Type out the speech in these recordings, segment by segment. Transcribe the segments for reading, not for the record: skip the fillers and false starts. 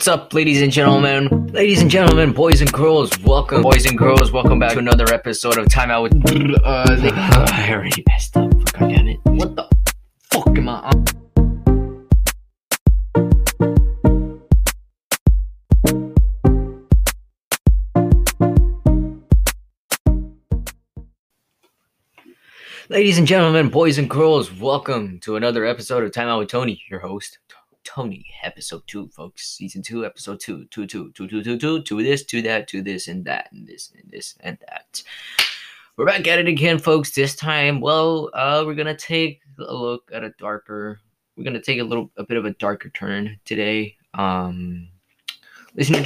What's up, ladies and gentlemen? Ladies and gentlemen, boys and girls, welcome. Boys and girls, welcome back to another episode of Time Out with... I already messed up. Fuck, I got it. What the fuck am I on? Ladies and gentlemen, boys and girls, welcome to another episode of Time Out with Tony, your host, Tony, episode 2, folks, season 2, episode 2, 2, 2, 2, 2, 2, 2, 2, this, 2, that, 2, this, and that, and this, and this, and that. We're back at it again, folks. This time, we're going to take a look at a bit of a darker turn today. Viewer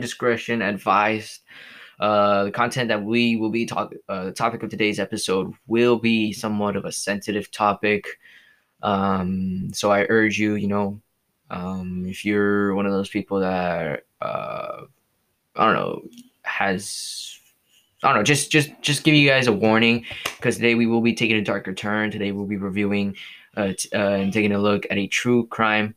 discretion advised. The content that we will be talking, the topic of today's episode will be somewhat of a sensitive topic. So I urge you, if you're one of those people that, just give you guys a warning, because today we will be taking a darker turn. Today we'll be reviewing and taking a look at a true crime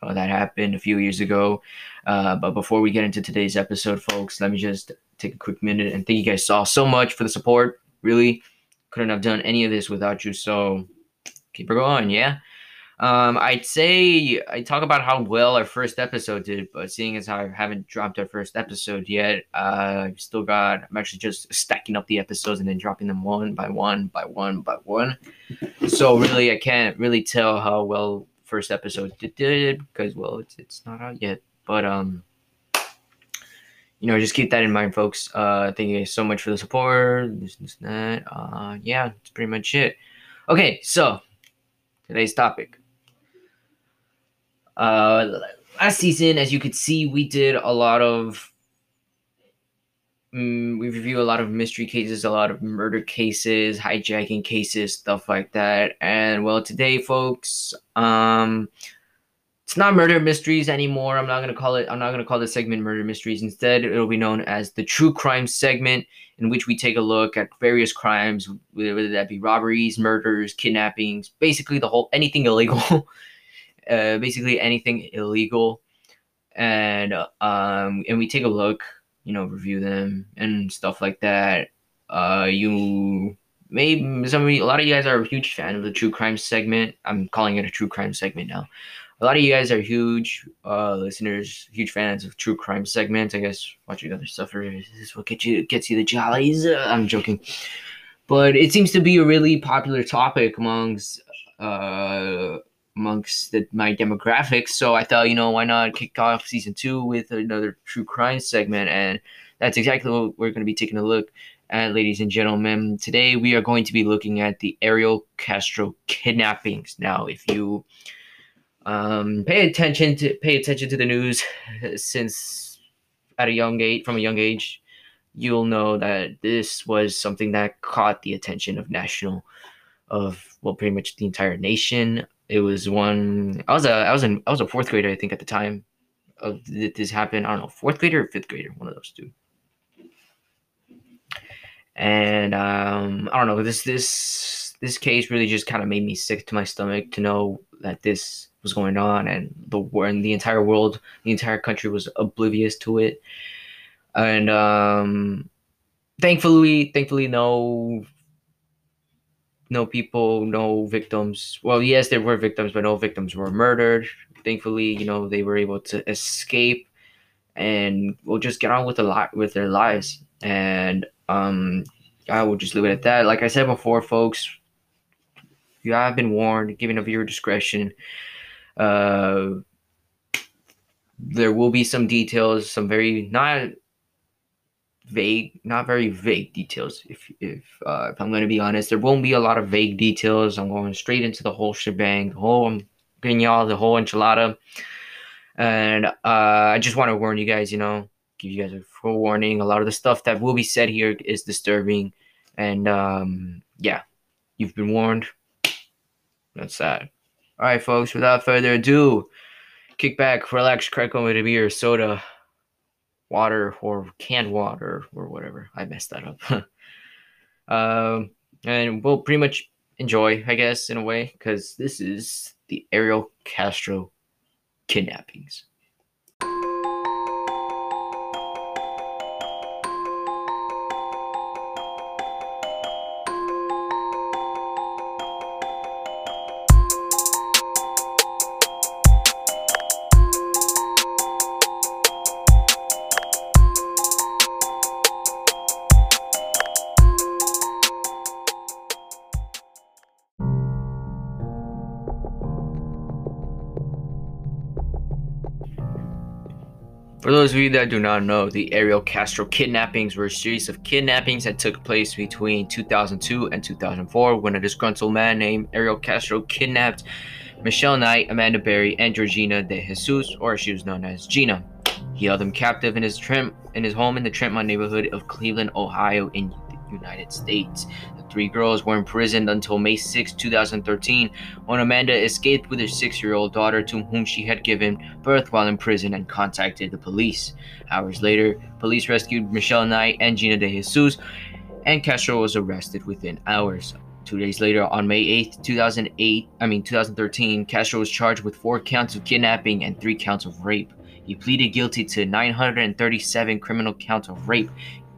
that happened a few years ago. But before we get into today's episode, folks, let me just take a quick minute and thank you guys so much for the support. Really couldn't have done any of this without you, so keep it going. I'd say I talk about how well our first episode did, but seeing as how I haven't dropped our first episode yet, I'm actually just stacking up the episodes and then dropping them one by one. So really I can't really tell how well first episode did, because it's not out yet, but just keep that in mind, folks. Thank you guys so much for the support. This and that. That's pretty much it. Okay, so today's topic. Last season, as you could see, we did a lot of... we review a lot of mystery cases, a lot of murder cases, hijacking cases, stuff like that. And, today, folks, it's not murder mysteries anymore. I'm not going to call this segment murder mysteries. Instead, it'll be known as the true crime segment, in which we take a look at various crimes, whether that be robberies, murders, kidnappings, basically anything illegal, and we take a look, review them and stuff like that. A lot of you guys are a huge fan of the true crime segment. I'm calling it a true crime segment now. A lot of you guys are huge listeners, huge fans of true crime segments. I guess watching other stuff is what gets you the jollies. I'm joking, but it seems to be a really popular topic amongst my demographics. So I thought, why not kick off season 2 with another true crime segment, and that's exactly what we're going to be taking a look at, ladies and gentlemen. Today we are going to be looking at the Ariel Castro kidnappings. Now, if you pay attention to the news since from a young age, you'll know that this was something that caught the attention of pretty much the entire nation. It was I was a fourth grader, I think, at the time of this happened. I don't know, fourth grader or fifth grader, one of those two. And I don't know, this case really just kind of made me sick to my stomach to know that this was going on, and the entire world, the entire country was oblivious to it. And thankfully, no people, no victims. Well, yes, there were victims, but no victims were murdered. Thankfully, they were able to escape and just get on with their lives. And I will just leave it at that. Like I said before, folks, you have been warned, given a viewer discretion. There will be some details, some very not very vague details. If I'm going to be honest, there won't be a lot of vague details. I'm going straight into the whole shebang. I'm getting y'all the whole enchilada. And I just want to warn you guys, give you guys a full warning. A lot of the stuff that will be said here is disturbing. And you've been warned. That's sad. All right, folks, without further ado, kick back, relax, crack on with a beer, soda, water, or canned water, or whatever. I messed that up. And we'll pretty much enjoy, I guess, in a way, because this is the Ariel Castro kidnappings. For those of you that do not know, the Ariel Castro kidnappings were a series of kidnappings that took place between 2002 and 2004 when a disgruntled man named Ariel Castro kidnapped Michelle Knight, Amanda Berry, and Georgina DeJesus, or she was known as Gina. He held them captive in his home in the Tremont neighborhood of Cleveland, Ohio, in the United States. The three girls were imprisoned until May 6, 2013, when Amanda escaped with her 6-year-old daughter, to whom she had given birth while in prison, and contacted the police. Hours later, police rescued Michelle Knight and Gina DeJesus, and Castro was arrested within hours. 2 days later, on May 8, 2013, Castro was charged with 4 counts of kidnapping and 3 counts of rape. He pleaded guilty to 937 criminal counts of rape,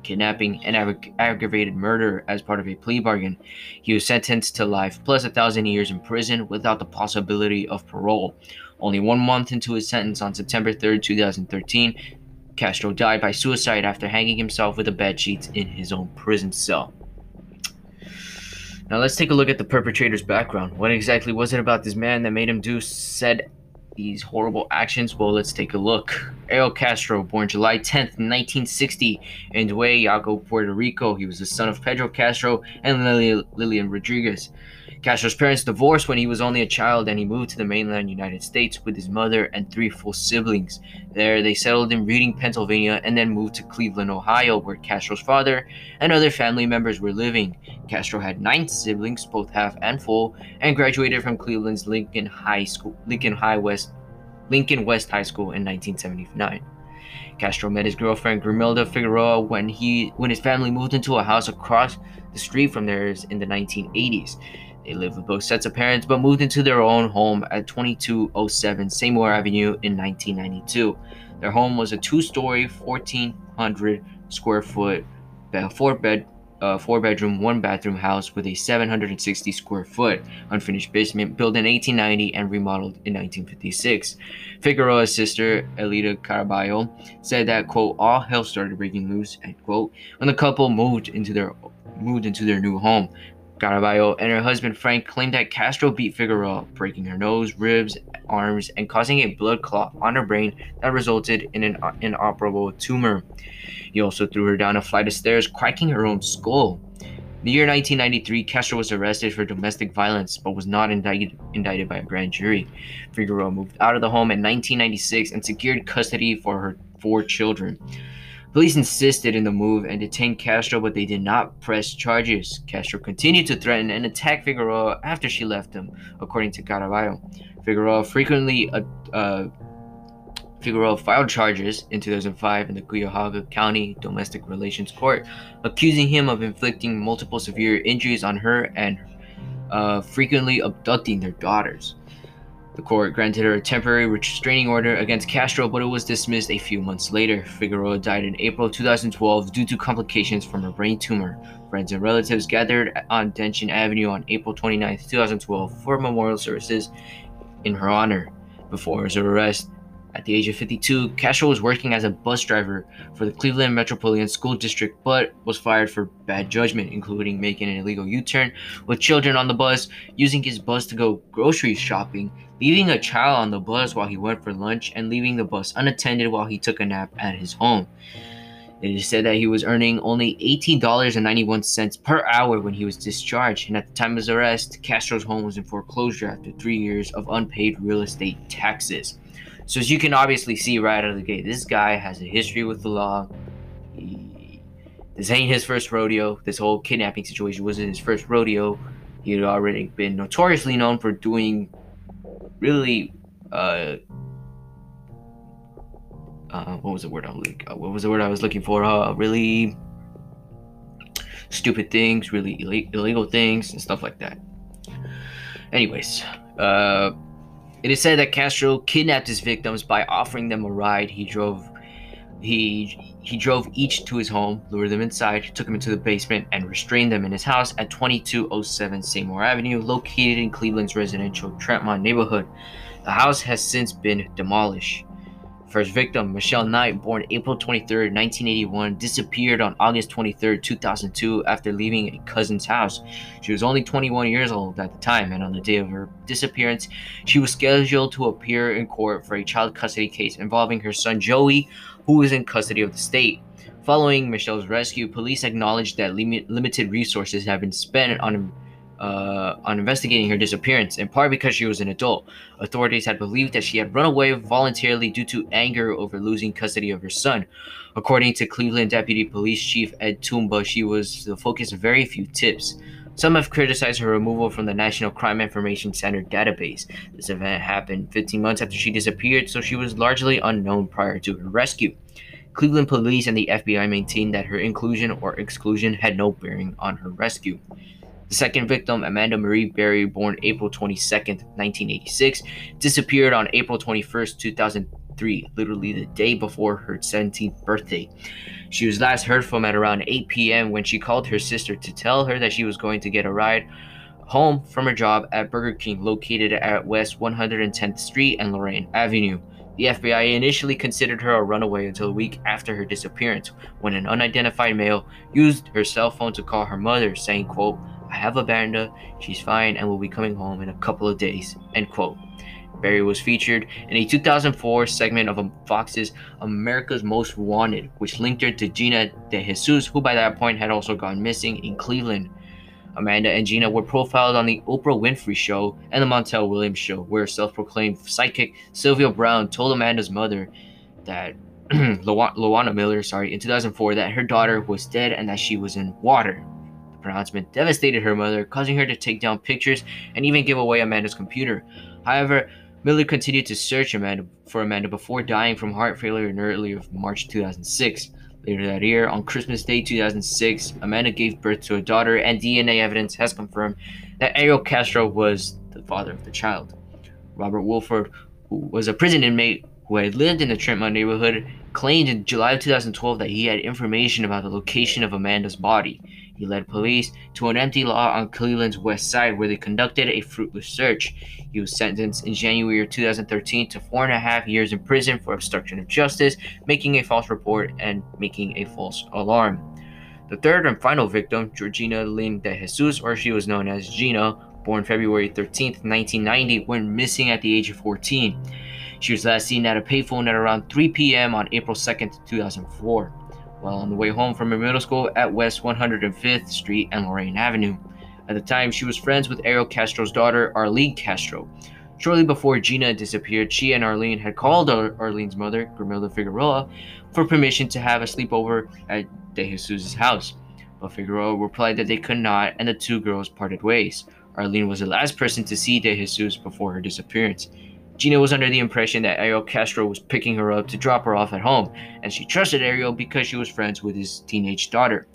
kidnapping, and aggravated murder as part of a plea bargain. He was sentenced to life plus 1,000 years in prison without the possibility of parole. Only 1 month into his sentence, on September 3, 2013, Castro died by suicide after hanging himself with the bedsheets in his own prison cell. Now let's take a look at the perpetrator's background. What exactly was it about this man that made him do said these horrible actions? Well, let's take a look. Ariel Castro, born July 10th, 1960 in Cuyahoga, Puerto Rico. He was the son of Pedro Castro and Lillian Rodriguez. Castro's parents divorced when he was only a child, and he moved to the mainland United States with his mother and 3 full siblings. There, they settled in Reading, Pennsylvania, and then moved to Cleveland, Ohio, where Castro's father and other family members were living. Castro had 9 siblings, both half and full, and graduated from Cleveland's Lincoln West High School in 1979. Castro met his girlfriend Grimilda Figueroa when his family moved into a house across the street from theirs in the 1980s. They lived with both sets of parents, but moved into their own home at 2207 Seymour Avenue in 1992. Their home was a 2-story, 1,400-square-foot, 4-bedroom, 1-bathroom house with a 760-square-foot unfinished basement, built in 1890 and remodeled in 1956. Figueroa's sister, Elida Caraballo, said that, quote, all hell started breaking loose, end quote, when the couple moved into their new home. Caraballo and her husband Frank claimed that Castro beat Figueroa, breaking her nose, ribs, arms, and causing a blood clot on her brain that resulted in an inoperable tumor. He also threw her down a flight of stairs, cracking her own skull. In the year 1993, Castro was arrested for domestic violence, but was not indicted by a grand jury. Figueroa moved out of the home in 1996 and secured custody for her 4 children. Police insisted in the move and detained Castro, but they did not press charges. Castro continued to threaten and attack Figueroa after she left him, according to Caraballo. Figueroa filed charges in 2005 in the Cuyahoga County Domestic Relations Court, accusing him of inflicting multiple severe injuries on her and frequently abducting their daughters. The court granted her a temporary restraining order against Castro, but it was dismissed a few months later. Figueroa died in April 2012 due to complications from a brain tumor. Friends and relatives gathered on Denton Avenue on April 29, 2012 for memorial services in her honor. Before his arrest, at the age of 52, Castro was working as a bus driver for the Cleveland Metropolitan School District, but was fired for bad judgment, including making an illegal U-turn with children on the bus, using his bus to go grocery shopping, leaving a child on the bus while he went for lunch, and leaving the bus unattended while he took a nap at his home. It is said that he was earning only $18.91 per hour when he was discharged, and at the time of his arrest, Castro's home was in foreclosure after 3 years of unpaid real estate taxes. So as you can obviously see right out of the gate, this guy has a history with the law. This ain't his first rodeo. This whole kidnapping situation wasn't his first rodeo. He had already been notoriously known for doing really really stupid things, really illegal things and stuff like that. Anyways, it is said that Castro kidnapped his victims by offering them a ride. He drove each to his home, lured them inside, took them into the basement, and restrained them in his house at 2207 Seymour Avenue, located in Cleveland's residential Tremont neighborhood. The house has since been demolished. First victim, Michelle Knight, born April 23, 1981, disappeared on August 23, 2002 after leaving a cousin's house. She was only 21 years old at the time, and on the day of her disappearance, she was scheduled to appear in court for a child custody case involving her son Joey, who was in custody of the state. Following Michelle's rescue, police acknowledged that limited resources had been spent on investigating her disappearance, in part because she was an adult. Authorities had believed that she had run away voluntarily due to anger over losing custody of her son. According to Cleveland Deputy Police Chief Ed Toomba, she was the focus of very few tips. Some have criticized her removal from the National Crime Information Center database. This event happened 15 months after she disappeared, so she was largely unknown prior to her rescue. Cleveland police and the FBI maintained that her inclusion or exclusion had no bearing on her rescue. The second victim, Amanda Berry, born April 22, 1986, disappeared on April 21, 2003, literally the day before her 17th birthday. She was last heard from at around 8 p.m. when she called her sister to tell her that she was going to get a ride home from her job at Burger King, located at West 110th Street and Lorraine Avenue. The FBI initially considered her a runaway until a week after her disappearance, when an unidentified male used her cell phone to call her mother, saying, quote, "I have Amanda, she's fine, and will be coming home in a couple of days," end quote. Berry was featured in a 2004 segment of Fox's America's Most Wanted, which linked her to Georgina DeJesus, who by that point had also gone missing in Cleveland. Amanda and Gina were profiled on The Oprah Winfrey Show and The Montel Williams Show, where self-proclaimed psychic Sylvia Brown told Amanda's mother that Luana Miller, in 2004, that her daughter was dead and that she was in water. The pronouncement devastated her mother, causing her to take down pictures and even give away Amanda's computer. However, Miller continued to search for Amanda before dying from heart failure in early March 2006. Later that year, on Christmas Day 2006, Amanda gave birth to a daughter, and DNA evidence has confirmed that Ariel Castro was the father of the child. Robert Wolford, who was a prison inmate who had lived in the Tremont neighborhood, claimed in July of 2012 that he had information about the location of Amanda's body. He led police to an empty lot on Cleveland's west side, where they conducted a fruitless search. He was sentenced in January of 2013 to 4.5 years in prison for obstruction of justice, making a false report, and making a false alarm. The third and final victim, Georgina DeJesus, or she was known as Gina, born February 13, 1990, went missing at the age of 14. She was last seen at a payphone at around 3 p.m. on April 2, 2004. While on the way home from her middle school at West 105th Street and Lorraine Avenue. At the time, she was friends with Ariel Castro's daughter, Arlene Castro. Shortly before Gina disappeared, she and Arlene had called Arlene's mother, Grimilda Figueroa, for permission to have a sleepover at DeJesus' house. But Figueroa replied that they could not, and the two girls parted ways. Arlene was the last person to see DeJesus before her disappearance. Gina was under the impression that Ariel Castro was picking her up to drop her off at home, and she trusted Ariel because she was friends with his teenage daughter.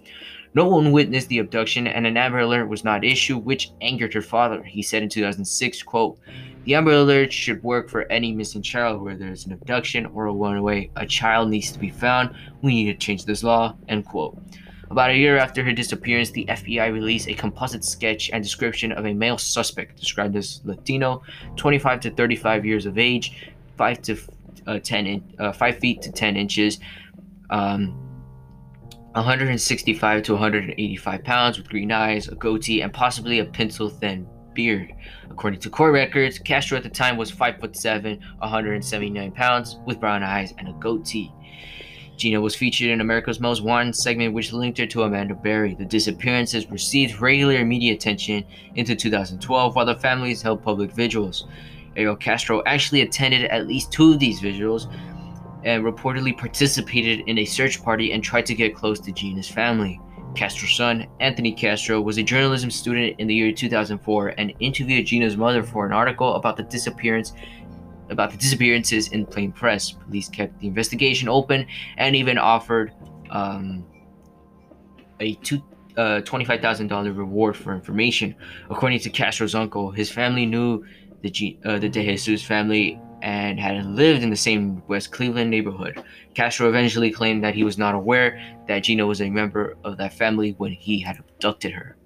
No one witnessed the abduction, and an Amber Alert was not issued, which angered her father. He said in 2006, quote, "The Amber Alert should work for any missing child, whether it's an abduction or a runaway. A child needs to be found. We need to change this law," end quote. About a year after her disappearance, the FBI released a composite sketch and description of a male suspect described as Latino, 25 to 35 years of age, 5 feet to 10 inches, 165 to 185 pounds, with green eyes, a goatee, and possibly a pencil-thin beard. According to court records, Castro at the time was 5'7", 179 pounds, with brown eyes and a goatee. Gina was featured in America's Most Wanted segment, which linked her to Amanda Berry. The disappearances received regular media attention into 2012 while the families held public vigils. Ariel Castro actually attended at least two of these vigils and reportedly participated in a search party and tried to get close to Gina's family. Castro's son, Anthony Castro, was a journalism student in the year 2004 and interviewed Gina's mother for an article about the disappearances in plain press. Police kept the investigation open and even offered a two, $25,000 reward for information. According to Castro's uncle, his family knew the DeJesus family and had lived in the same West Cleveland neighborhood. Castro eventually claimed that he was not aware that Gina was a member of that family when he had abducted her.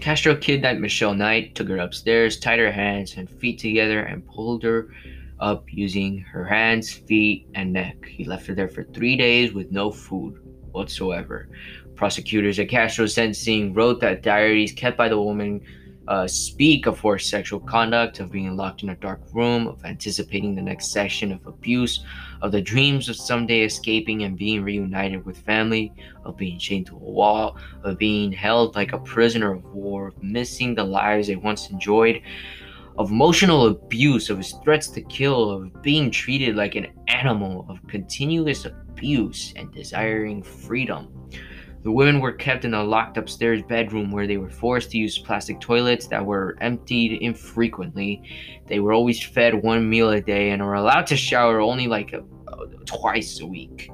Castro kidnapped Michelle Knight, took her upstairs, tied her hands and feet together, and pulled her up using her hands, feet, and neck. He left her there for 3 days with no food whatsoever. Prosecutors at Castro's sentencing wrote that diaries kept by the woman speak of forced sexual conduct, of being locked in a dark room, of anticipating the next session, of abuse, of the dreams of someday escaping and being reunited with family, of being chained to a wall, of being held like a prisoner of war, of missing the lives they once enjoyed, of emotional abuse, of his threats to kill, of being treated like an animal, of continuous abuse, and desiring freedom. The women were kept in a locked upstairs bedroom where they were forced to use plastic toilets that were emptied infrequently. They were always fed one meal a day and were allowed to shower only like twice a week.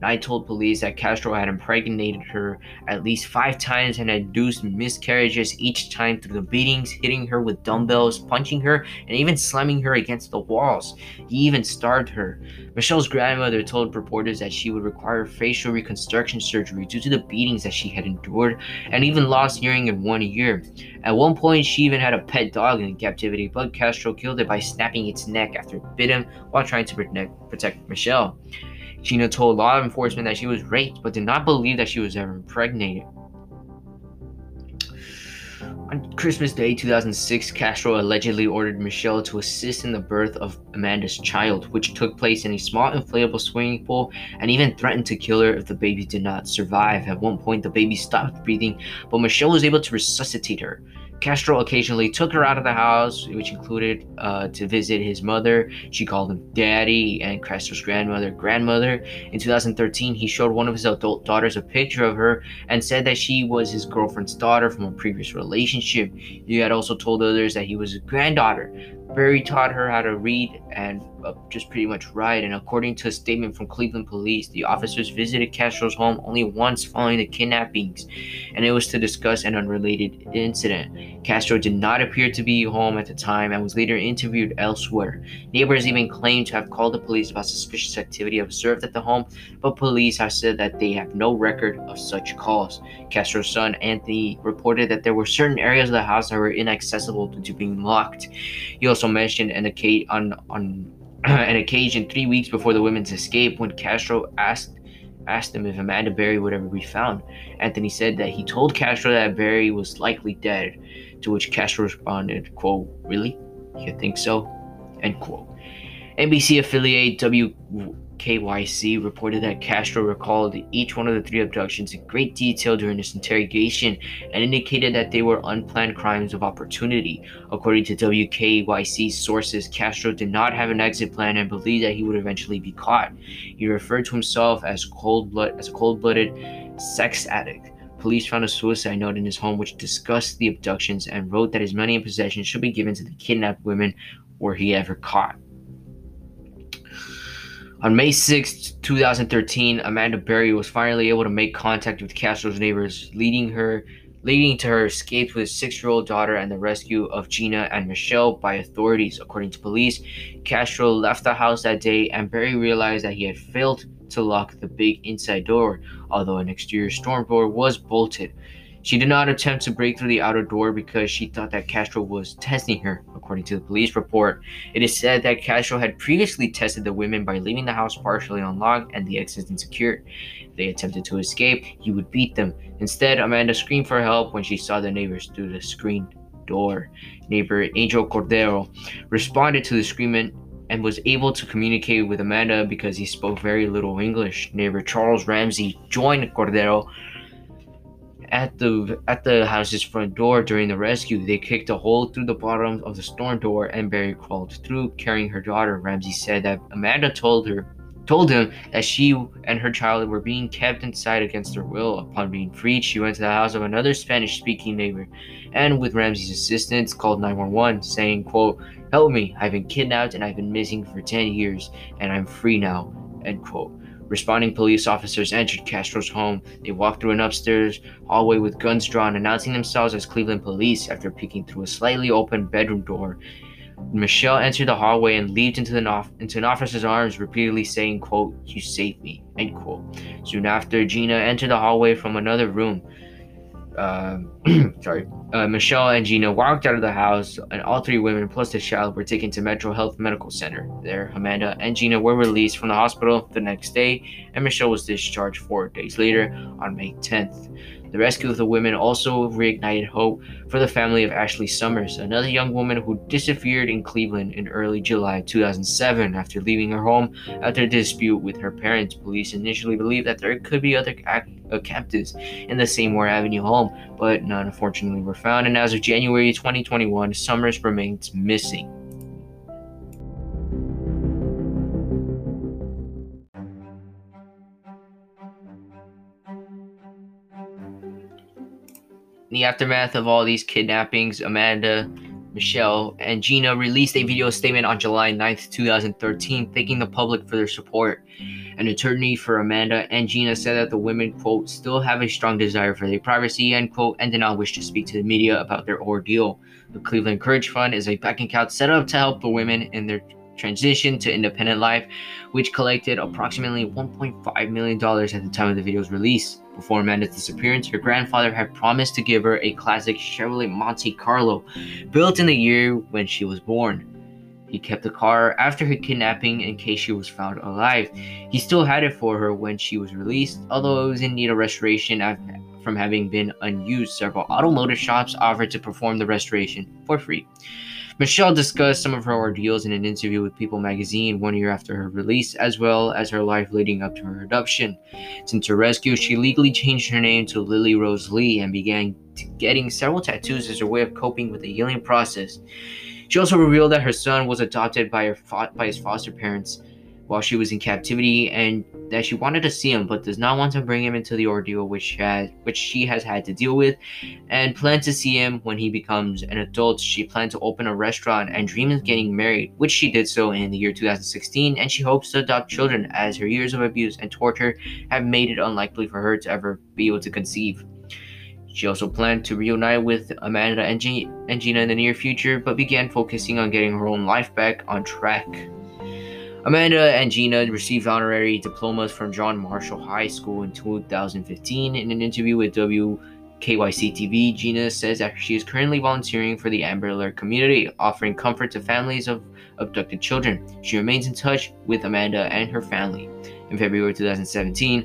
Knight told police that Castro had impregnated her at least 5 times and induced miscarriages each time through the beatings, hitting her with dumbbells, punching her, and even slamming her against the walls. He even starved her. Michelle's grandmother told reporters that she would require facial reconstruction surgery due to the beatings that she had endured, and even lost hearing in 1 year. At one point, she even had a pet dog in captivity, but Castro killed it by snapping its neck after it bit him while trying to protect Michelle. Gina told law enforcement that she was raped, but did not believe that she was ever impregnated. On Christmas Day 2006, Castro allegedly ordered Michelle to assist in the birth of Amanda's child, which took place in a small inflatable swimming pool, and even threatened to kill her if the baby did not survive. At one point, the baby stopped breathing, but Michelle was able to resuscitate her. Castro occasionally took her out of the house, which included to visit his mother. She called him Daddy, and Castro's grandmother. In 2013, he showed one of his adult daughters a picture of her and said that she was his girlfriend's daughter from a previous relationship. He had also told others that he was his granddaughter. Berry taught her how to read and just pretty much write, and according to a statement from Cleveland police, the officers visited Castro's home only once following the kidnappings, and it was to discuss an unrelated incident. Castro did not appear to be home at the time and was later interviewed elsewhere. Neighbors even claimed to have called the police about suspicious activity observed at the home, but police have said that they have no record of such calls. Castro's son, Anthony, reported that there were certain areas of the house that were inaccessible due to being locked. He also mentioned an occasion 3 weeks before the women's escape when Castro asked him if Amanda Berry would ever be found. Anthony said that he told Castro that Berry was likely dead, to which Castro responded, quote, "Really? You think so?" End quote. NBC affiliate WKYC reported that Castro recalled each one of the 3 abductions in great detail during his interrogation and indicated that they were unplanned crimes of opportunity. According to WKYC sources, Castro did not have an exit plan and believed that he would eventually be caught. He referred to himself as a cold-blooded sex addict. Police found a suicide note in his home which discussed the abductions and wrote that his money and possessions should be given to the kidnapped women were he ever caught. On May 6, 2013, Amanda Berry was finally able to make contact with Castro's neighbors, leading to her escape with his 6-year-old daughter and the rescue of Gina and Michelle by authorities. According to police, Castro left the house that day, and Berry realized that he had failed to lock the big inside door, although an exterior storm door was bolted. She did not attempt to break through the outer door because she thought that Castro was testing her. According to the police report, it is said that Castro had previously tested the women by leaving the house partially unlocked and the exits insecure. If they attempted to escape, he would beat them. Instead, Amanda screamed for help when she saw the neighbors through the screened door. Neighbor Angel Cordero responded to the screaming and was able to communicate with Amanda because he spoke very little English. Neighbor Charles Ramsey joined Cordero at the house's front door during the rescue. They kicked a hole through the bottom of the storm door and Berry crawled through, carrying her daughter. Ramsey said that Amanda told her told him that she and her child were being kept inside against their will. Upon being freed, she went to the house of another Spanish-speaking neighbor and, with Ramsey's assistance, called 911, saying, quote, "Help me, I've been kidnapped and I've been missing for 10 years and I'm free now," end quote. Responding police officers entered Castro's home. They walked through an upstairs hallway with guns drawn, announcing themselves as Cleveland police. After peeking through a slightly open bedroom door, Michelle entered the hallway and leaped into an officer's arms, repeatedly saying, quote, "You saved me," end quote. Soon after, Gina entered the hallway from another room. Michelle and Gina walked out of the house, and all three women plus the child were taken to Metro Health Medical Center. There, Amanda and Gina were released from the hospital the next day, and Michelle was discharged 4 days later on May 10th. The rescue of the women also reignited hope for the family of Ashley Summers, another young woman who disappeared in Cleveland in early July 2007 after leaving her home after a dispute with her parents. Police initially believed that there could be other captives in the Seymour Avenue home, but none, unfortunately, were found, and as of January 2021, Summers remains missing. In the aftermath of all these kidnappings, Amanda, Michelle, and Gina released a video statement on July 9th, 2013, thanking the public for their support. An attorney for Amanda and Gina said that the women, quote, "still have a strong desire for their privacy," end quote, and did not wish to speak to the media about their ordeal. The Cleveland Courage Fund is a bank account set up to help the women in their transition to independent life, which collected approximately $1.5 million at the time of the video's release. Before Amanda's disappearance, her grandfather had promised to give her a classic Chevrolet Monte Carlo, built in the year when she was born. He kept the car after her kidnapping in case she was found alive. He still had it for her when she was released, although it was in need of restoration from having been unused. Several automotive shops offered to perform the restoration for free. Michelle discussed some of her ordeals in an interview with People magazine 1 year after her release, as well as her life leading up to her adoption. Since her rescue, she legally changed her name to Lily Rose Lee and began getting several tattoos as a way of coping with the healing process. She also revealed that her son was adopted by his foster parents while she was in captivity, and that she wanted to see him but does not want to bring him into the ordeal which she has had to deal with, and plans to see him when he becomes an adult. She planned to open a restaurant and dreams of getting married, which she did so in the year 2016, and she hopes to adopt children as her years of abuse and torture have made it unlikely for her to ever be able to conceive. She also planned to reunite with Amanda and Gina in the near future, but began focusing on getting her own life back on track. Amanda and Gina received honorary diplomas from John Marshall High School in 2015. In an interview with WKYC-TV, Gina says that she is currently volunteering for the Amber Alert community, offering comfort to families of abducted children. She remains in touch with Amanda and her family. In February 2017,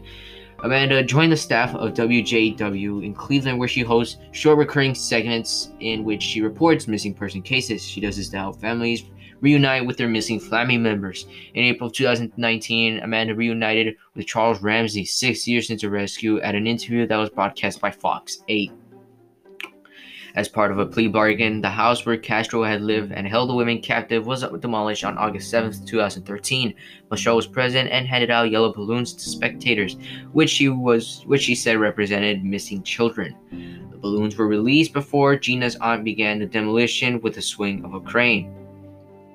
Amanda joined the staff of WJW in Cleveland, where she hosts short recurring segments in which she reports missing person cases. She does this to help families reunite with their missing family members. In April 2019, Amanda reunited with Charles Ramsey, 6 years since her rescue, at an interview that was broadcast by Fox 8. As part of a plea bargain, the house where Castro had lived and held the women captive was demolished on August 7, 2013. Michelle was present and handed out yellow balloons to spectators, which she said represented missing children. The balloons were released before Gina's aunt began the demolition with the swing of a crane.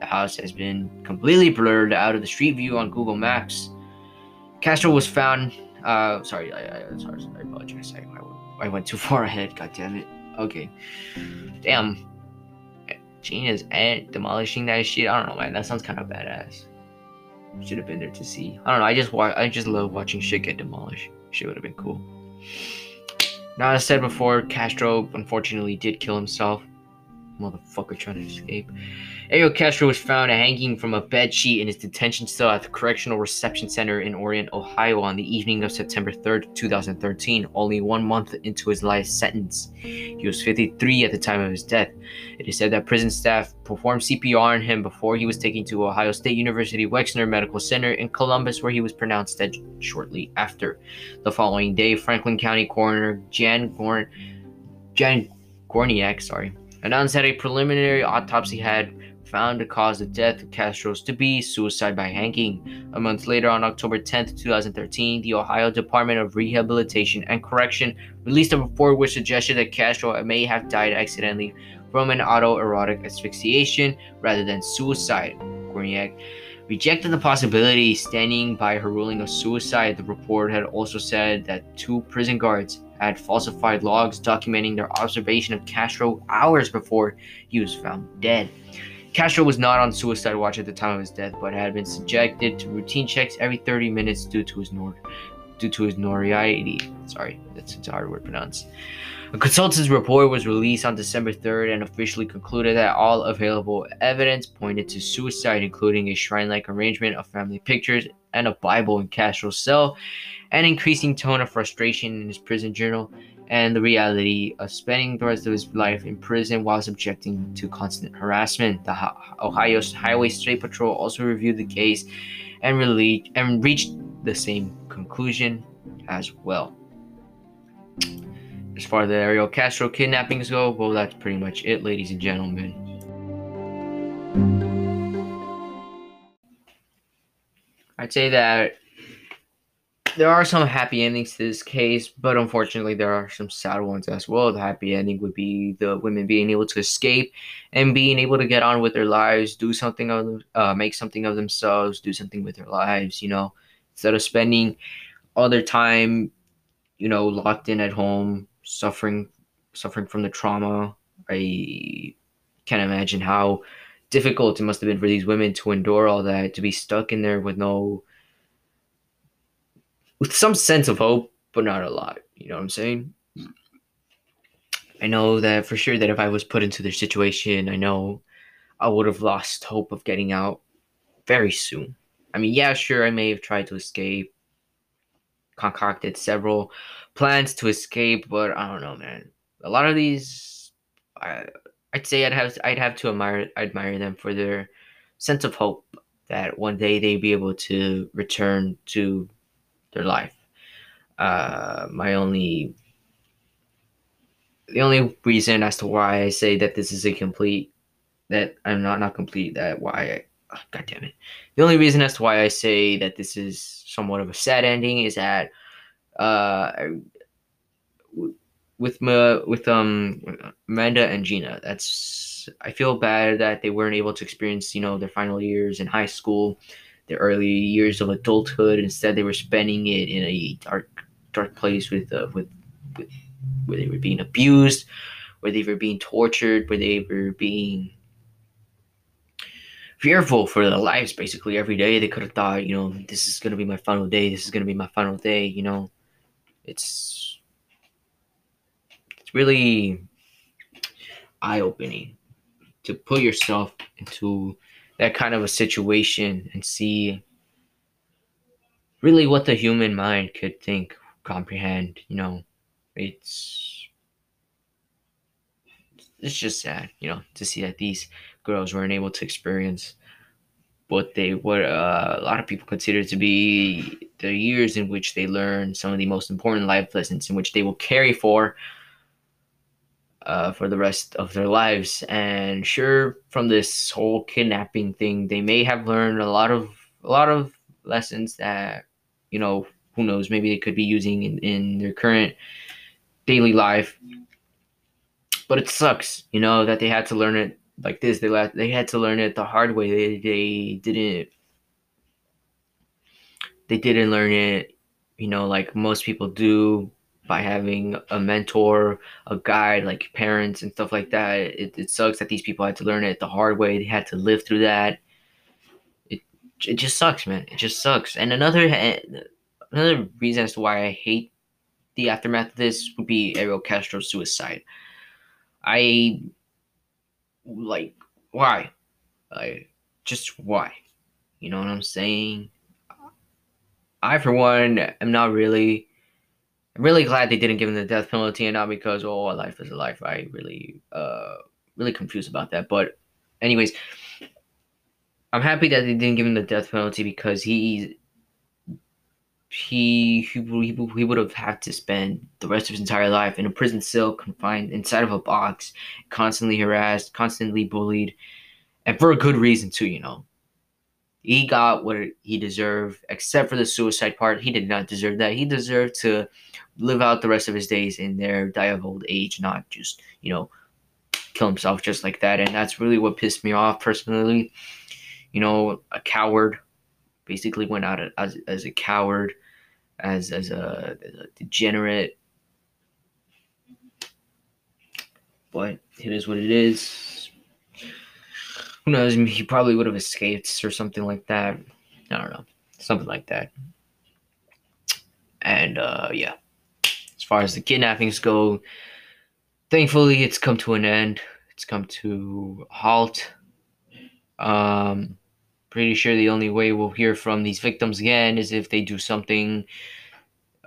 The house has been completely blurred out of the street view on Google Maps. Castro was found... I apologize. I went too far ahead. God damn it. Okay. Damn. Gina's aunt demolishing that shit. I don't know, man. That sounds kind of badass. Should have been there to see. I don't know. I just love watching shit get demolished. Shit would have been cool. Now, as I said before, Castro unfortunately did kill himself. Motherfucker trying to escape. Ariel Castro was found hanging from a bed sheet in his detention cell at the Correctional Reception Center in Orient, Ohio on the evening of September 3rd, 2013, only 1 month into his life sentence. He was 53 at the time of his death. It is said that prison staff performed CPR on him before he was taken to Ohio State University Wexner Medical Center in Columbus, where he was pronounced dead shortly after. The following day, Franklin County Coroner Jan Gorniak announced that a preliminary autopsy had found the cause of death of Castro's to be suicide by hanging. A month later, on October 10, 2013, the Ohio Department of Rehabilitation and Correction released a report which suggested that Castro may have died accidentally from an autoerotic asphyxiation rather than suicide. Gorniak rejected the possibility, standing by her ruling of suicide. The report had also said that two prison guards had falsified logs documenting their observation of Castro hours before he was found dead. Castro was not on suicide watch at the time of his death, but had been subjected to routine checks every 30 minutes due to his notoriety. Sorry, that's a hard word to pronounce. A consultant's report was released on December 3rd and officially concluded that all available evidence pointed to suicide, including a shrine-like arrangement of family pictures and a Bible in Castro's cell, an increasing tone of frustration in his prison journal, and the reality of spending the rest of his life in prison while subjecting to constant harassment. The Ohio Highway State Patrol also reviewed the case and reached the same conclusion as well. As far as the Ariel Castro kidnappings go, well, that's pretty much it, ladies and gentlemen. I'd say that there are some happy endings to this case, but unfortunately there are some sad ones as well. The happy ending would be the women being able to escape and being able to get on with their lives, do something of them, make something of themselves, do something with their lives, you know, instead of spending all their time, you know, locked in at home, suffering from the trauma. I can't imagine how difficult it must have been for these women to endure all that, to be stuck in there with some sense of hope, but not a lot. You know what I'm saying? I know that for sure that if I was put into their situation, I know I would have lost hope of getting out very soon. I mean, yeah, sure, I may have tried to escape, concocted several plans to escape, but I don't know, man. A lot of these, I'd say I'd have to admire them for their sense of hope that one day they'd be able to return to their life. The only reason as to why I say that this is the only reason as to why I say that this is somewhat of a sad ending is that Amanda and Gina, I feel bad that they weren't able to experience, you know, their final years in high school, their early years of adulthood. Instead, they were spending it in a dark place with where they were being abused, where they were being tortured, where they were being fearful for their lives. Basically, every day they could have thought, you know, this is going to be my final day, you know. It's really eye-opening to put yourself into that kind of a situation and see really what the human mind could think, comprehend, you know. It's just sad, you know, to see that these girls weren't able to experience what a lot of people consider to be the years in which they learn some of the most important life lessons, in which they will carry for the rest of their lives. And sure, from this whole kidnapping thing, they may have learned a lot of lessons that, you know, who knows, maybe they could be using in their current daily life. But it sucks, you know, that they had to learn it like this. They had to learn it the hard way. They didn't learn it, you know, like most people do, by having a mentor, a guide, like parents and stuff like that. It sucks that these people had to learn it the hard way. They had to live through that. It just sucks, man. It just sucks. And another reason as to why I hate the aftermath of this would be Ariel Castro's suicide. Why? Just why? You know what I'm saying? I, for one, am not really... I'm really glad they didn't give him the death penalty, and not because, oh, a life is a life. I really confused about that. But anyways, I'm happy that they didn't give him the death penalty, because he would have had to spend the rest of his entire life in a prison cell, confined inside of a box, constantly harassed, constantly bullied, And for a good reason, too, you know. He got what he deserved, except for the suicide part. He did not deserve that. He deserved to live out the rest of his days in there, die of old age, not just, you know, kill himself just like that. And that's really what pissed me off personally. You know, a coward, basically went out as a coward, as a degenerate. But it is what it is. Who knows? He probably would have escaped or something like that. I don't know. Something like that. And, yeah. As far as the kidnappings go, thankfully it's come to an end. It's come to a halt. Pretty sure the only way we'll hear from these victims again is if they do something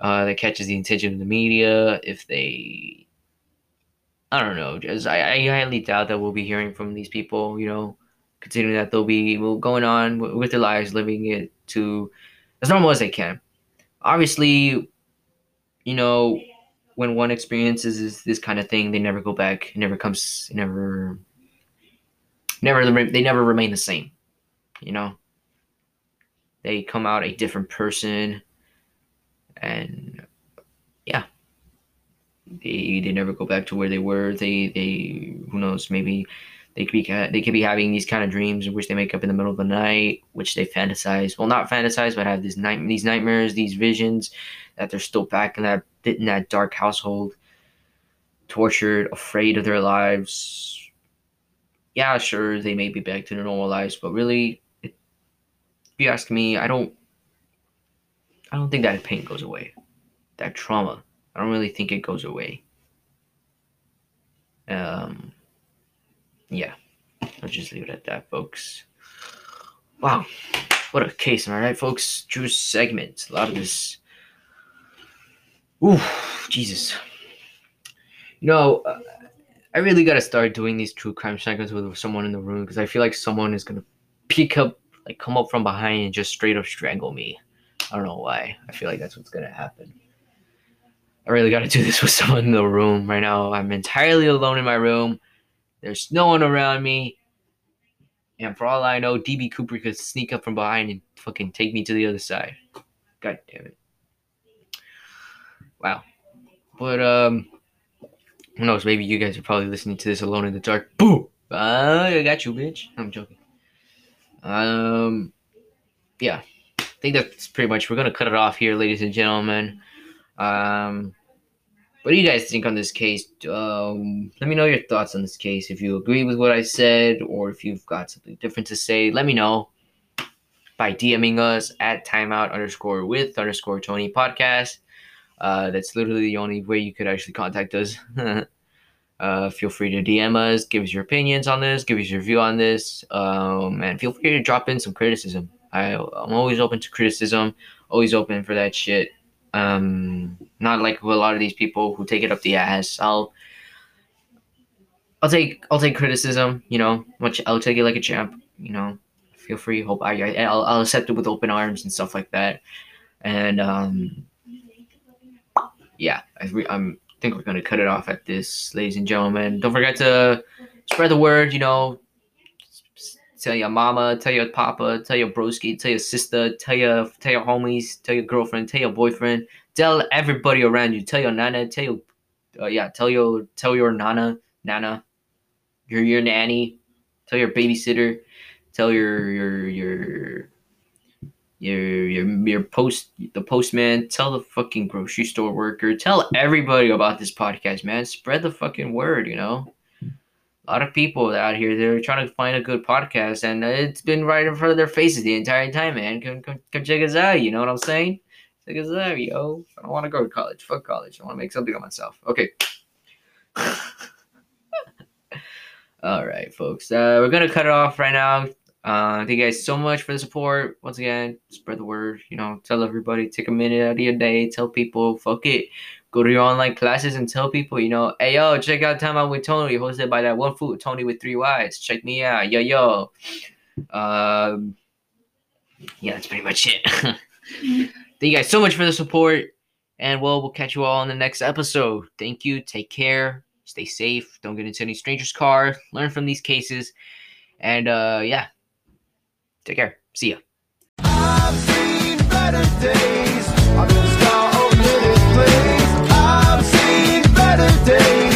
that catches the attention of the media. If they... I don't know. Just I highly doubt that we'll be hearing from these people, you know. Considering that they'll be going on with their lives, living it to as normal as they can. Obviously, you know, when one experiences this kind of thing, they never go back. It never comes. They never remain the same. You know, they come out a different person, and yeah, they never go back to where they were. They who knows, maybe they could be having these kind of dreams in which they wake up in the middle of the night, which they fantasize. Well, not fantasize, but have these nightmares, these visions that they're still back in that dark household, tortured, afraid of their lives. Yeah, sure, they may be back to their normal lives, but really, if you ask me, I don't think that pain goes away. That trauma, I don't really think it goes away. Yeah, I'll just leave it at that, folks. Wow, what a case, am I right, folks? Juice segment, a lot of this. Ooh, Jesus. You know, I really gotta start doing these true crime segments with someone in the room, because I feel like someone is gonna come up from behind and just straight up strangle me. I don't know why. I feel like that's what's gonna happen. I really gotta do this with someone in the room right now. I'm entirely alone in my room. There's no one around me. And for all I know, DB Cooper could sneak up from behind and fucking take me to the other side. God damn it. Wow. But, who knows? Maybe you guys are probably listening to this alone in the dark. Boo! I got you, bitch. I'm joking. Yeah. I think that's pretty much. We're gonna cut it off here, ladies and gentlemen. What do you guys think on this case? Let me know your thoughts on this case. If you agree with what I said, or if you've got something different to say, let me know by DMing us at timeout_with_Tony podcast. That's literally the only way you could actually contact us. Feel free to DM us, give us your opinions on this, give us your view on this, and feel free to drop in some criticism. I'm always open to criticism, always open for that shit. Not like a lot of these people who take it up the ass. I'll take criticism, you know. I'll take it like a champ, you know. Feel free. Hope I'll accept it with open arms and stuff like that. And yeah, I think we're going to cut it off at this, ladies and gentlemen. Don't forget to spread the word, you know. Tell your mama, tell your papa, tell your broski, tell your sister, tell your homies, tell your girlfriend, tell your boyfriend. Tell everybody around you. Tell your nana, tell your nana, your nanny, tell your babysitter, tell your postman, tell the fucking grocery store worker, tell everybody about this podcast, man. Spread the fucking word, you know. A lot of people out here, they're trying to find a good podcast, and it's been right in front of their faces the entire time, man. Come check us out, you know what I'm saying? Check us out, yo. I don't want to go to college. Fuck college. I want to make something of myself. Okay. All right, folks. We're going to cut it off right now. Thank you guys so much for the support. Once again, spread the word, you know, tell everybody, take a minute out of your day, tell people, fuck it, go to your online classes and tell people, you know, hey, yo, check out Time Out with Tony, hosted by that one fool, Tony with 3 Ys, check me out, yo. Yeah, that's pretty much it. Thank you guys so much for the support, and we'll catch you all in the next episode. Thank you, take care, stay safe, don't get into any stranger's car, learn from these cases. And yeah, take care. See ya. I've seen better days. I'm just gonna own it, please. I've seen better days.